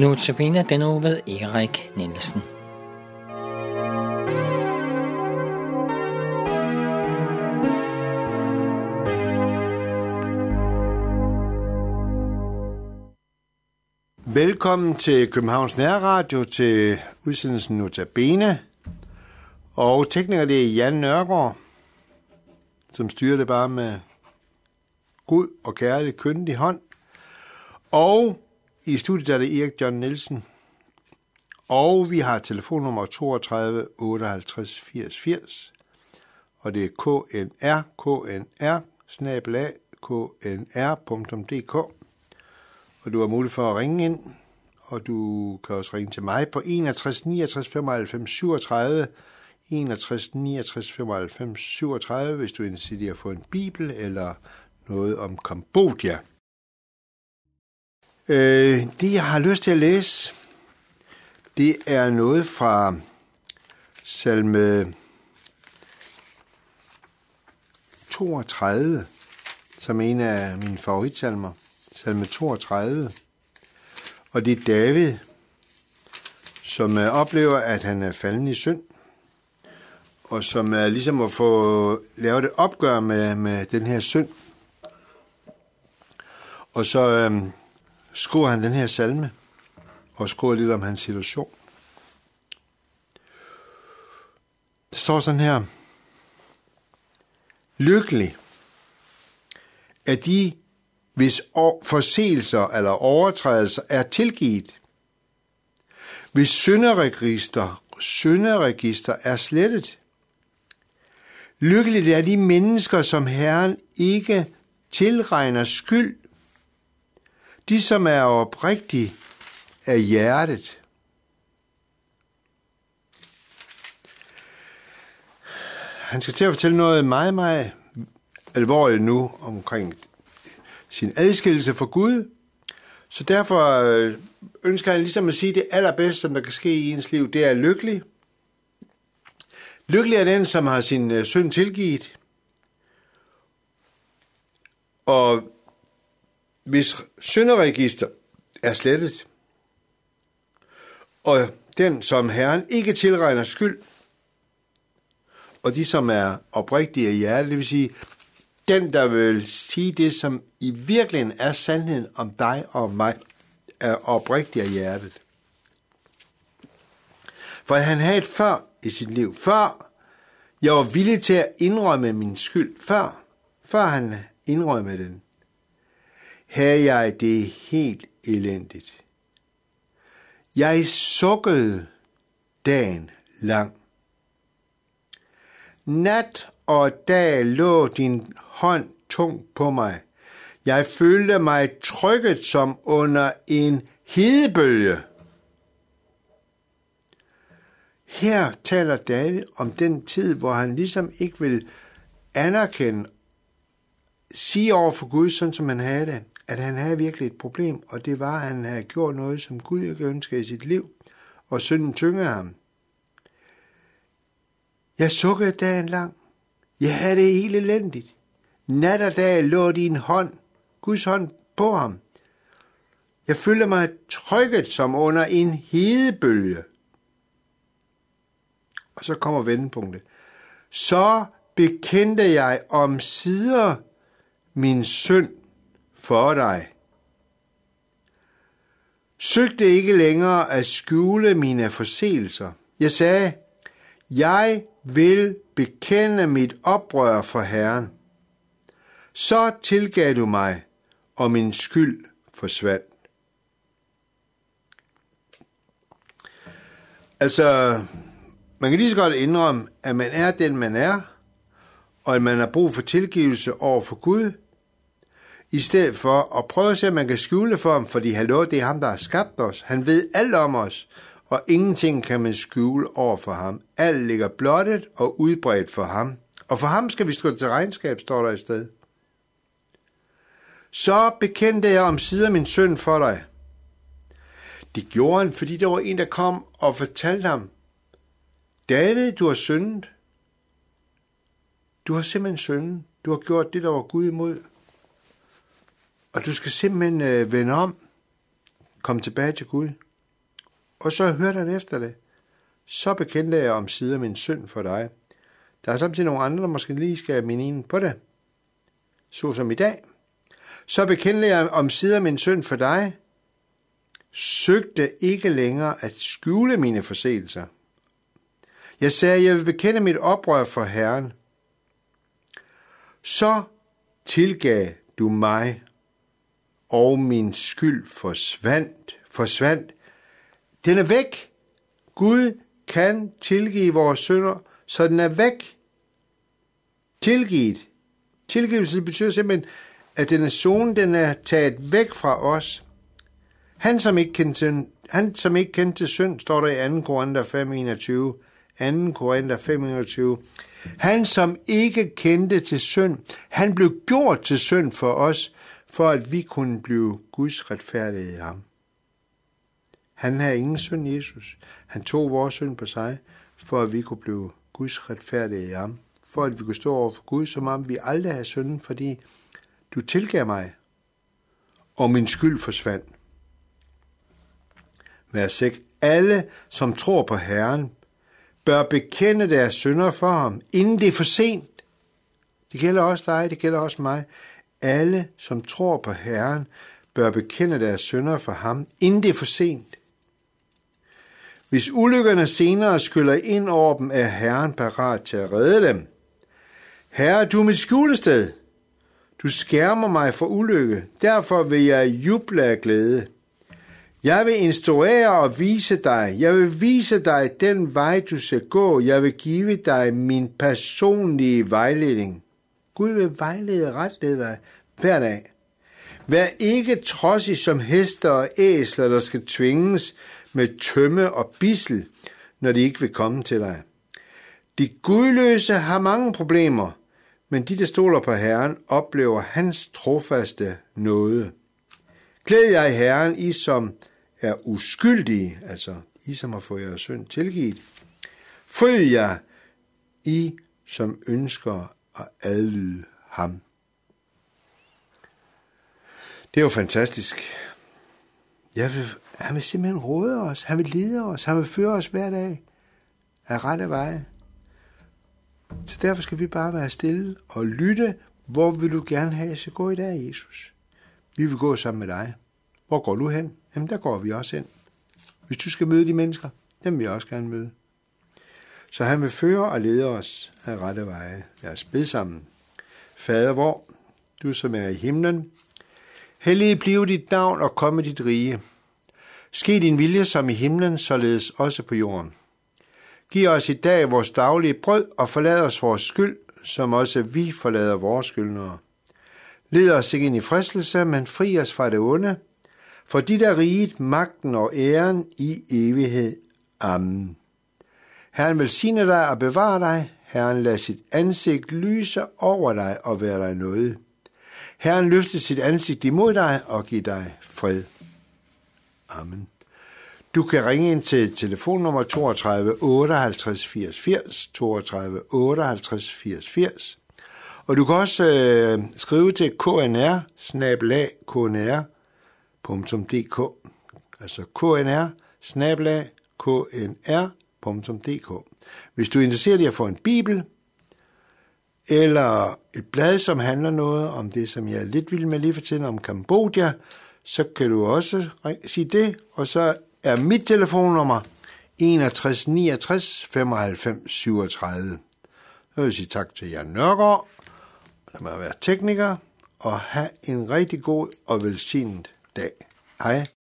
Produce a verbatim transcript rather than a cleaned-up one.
Notabene denne uge ved Erik Nielsen. Velkommen til Københavns Nærradio til udsendelsen Notabene. Og tekniker det er Jan Nørgaard, som styrer det bare med god og kærlig køndig hånd. Og i studiet er det Erik John Nielsen. Og vi har telefonnummer toogtredive otteoghalvtreds firs firs. Og det er knr, knr, snabel-a, knr punktum d k. Og du har mulighed for at ringe ind. Og du kan også ringe til mig på enogtres niogtres femoghalvfems syvogtredive. enogtres niogtres femoghalvfems syvogtredive, hvis du insisterer at få en bibel eller noget om Kambodja. Øh, det, jeg har lyst til at læse, det er noget fra salme toogtredive, som er en af mine favoritsalmer. Salme toogtredive. Og det er David, som oplever, at han er falden i synd, og som er ligesom at få lavet et opgør med, med den her synd. Og så øh, skriver han den her salme, og skriver lidt om hans situation. Det står sådan her. Lykkelig er de, hvis forseelser eller overtrædelser er tilgivet, hvis synderegister, synderegister er slettet. Lykkeligt er de mennesker, som Herren ikke tilregner skyld. De, som er oprigtige af hjertet. Han skal til at fortælle noget meget, meget alvorligt nu omkring sin adskillelse fra Gud. Så derfor ønsker han ligesom at sige, at det allerbedste, som der kan ske i ens liv, det er lykkelig. Lykkelig er den, som har sin synd tilgivet. Og hvis synderegister er slettet, og den, som Herren ikke tilregner skyld, og de, som er oprigtige af hjerte, det vil sige, den, der vil sige det, som i virkeligheden er sandheden om dig og mig, er oprigtig af hjertet. For han havde et før i sit liv. Før jeg var villig til at indrømme min skyld. Før, før han indrømmede den, havde jeg det helt elendigt. Jeg sukkede dagen lang. Nat og dag lå din hånd tung på mig. Jeg følte mig trykket som under en hedebølge. Her taler David om den tid, hvor han ligesom ikke vil anerkende, sige over for Gud, sådan som han havde det, at han havde virkelig et problem, og det var, at han havde gjort noget, som Gud ikke ønskede i sit liv, og synden tyngede ham. Jeg sukkede dagen lang. Jeg havde det helt elendigt. Nat og dag lå din hånd, Guds hånd, på ham. Jeg følte mig trykket som under en hedebølge. Og så kommer vendepunktet. Så bekendte jeg omsider min synd for dig. Søgte ikke længere at skjule mine forseelser. Jeg sagde, jeg vil bekende mit oprør for Herren. Så tilgav du mig, og min skyld forsvandt. Altså, man kan lige så godt indrømme, at man er den, man er, og at man har brug for tilgivelse over for Gud, i stedet for at prøve at se, at man kan skjule for ham, fordi hallo, det er ham, der har skabt os. Han ved alt om os, og ingenting kan man skjule over for ham. Alt ligger blottet og udbredt for ham. Og for ham skal vi stå til regnskab, står der i sted. Så bekendte jeg omsider min synd for dig. Det gjorde han, fordi der var en, der kom og fortalte ham, David, du har syndet. Du har simpelthen syndet. Du har gjort det, der var Gud imod. Og du skal simpelthen vende om. Kom tilbage til Gud. og så hørte han efter det. Så bekendte jeg om sider min synd for dig. Der er samtidig nogle andre, der måske lige skal minde ind på det. Så som i dag. Så bekendte jeg om sider min synd for dig. Søgte ikke længere at skjule mine forseelser. Jeg sagde, jeg vil bekende mit oprør for Herren. Så tilgav du mig, og min skyld forsvandt. forsvandt. Den er væk. Gud kan tilgive vores synder, så den er væk. Tilgivet. Tilgivelse betyder simpelthen, at den er sonen, den er taget væk fra os. Han som ikke kendte, han, som ikke kendte synd, står der i anden Korinther fem enogtyve. anden Korinther fem enogtyve. Han, som ikke kendte til synd, han blev gjort til synd for os, for at vi kunne blive Guds retfærdighed i ham. Han havde ingen synd, Jesus. Han tog vores synd på sig, for at vi kunne blive Guds retfærdighed i ham. For at vi kunne stå over for Gud, som om vi aldrig havde synden, fordi du tilgav mig, og min skyld forsvandt. vers seks. Alle, som tror på Herren, bør bekende deres synder for ham, inden det er for sent. Det gælder også dig, det gælder også mig. Alle, som tror på Herren, bør bekende deres synder for ham, inden det er for sent. Hvis ulykkerne senere skyller ind over dem, er Herren parat til at redde dem. Herre, du er mit skjulested. Du skærmer mig fra ulykke. Derfor vil jeg juble af glæde. Jeg vil instruere og vise dig. Jeg vil vise dig den vej, du skal gå. Jeg vil give dig min personlige vejledning. Gud vil vejlede og retlede dig hver dag. Vær ikke trodsig som hester og æsler, der skal tvinges med tømme og bissel, når de ikke vil komme til dig. De gudløse har mange problemer, men de, der stoler på Herren, oplever hans trofaste nåde. Glæd jer i Herren, I som er uskyldige, altså I som har fået jeres synd tilgivet. Fryd jer, I som ønsker at adlyde ham. Det er jo fantastisk. Jeg vil, han vil simpelthen råde os, han vil lede os, han vil føre os hver dag af rette veje. Så derfor skal vi bare være stille og lytte. Hvor vil du gerne have, at jeg skal gå i dag, Jesus? Vi vil gå sammen med dig. Hvor går du hen? Jamen, der går vi også hen. Hvis du skal møde de mennesker, dem vil jeg også gerne møde. Så han vil føre og lede os af rette veje. Lad os bede sammen. Fader vor, du som er i himlen, hellig blive dit navn og komme dit rige. Ske din vilje som i himlen, således også på jorden. Giv os i dag vores daglige brød og forlad os vores skyld, som også vi forlader vores skyldnere. Led os ikke ind i fristelse, men fri os fra det onde, for dit er riget, magten og æren i evighed. Amen. Herren velsigne dig og bevare dig. Herren lad sit ansigt lyse over dig og være dig nådig. Herren løfte sit ansigt imod dig og give dig fred. Amen. Du kan ringe ind til telefonnummer toogtredive otteoghalvtreds firs firs, toogtredive otteoghalvtreds firs firs. Og du kan også øh, skrive til k n r bindestreg k n r punktum d k, altså k n r bindestreg k n r punktum d k. Hvis du er interesseret i at få en bibel eller et blad, som handler noget om det, som jeg er lidt vild med lige for tiden, om Kambodja, så kan du også sige det, og så er mit telefonnummer enogtres niogtres femoghalvfems syvogtredive. Jeg vil sige tak til Jan Nørgaard, der må være tekniker, og have en rigtig god og velsignet dag. Hej.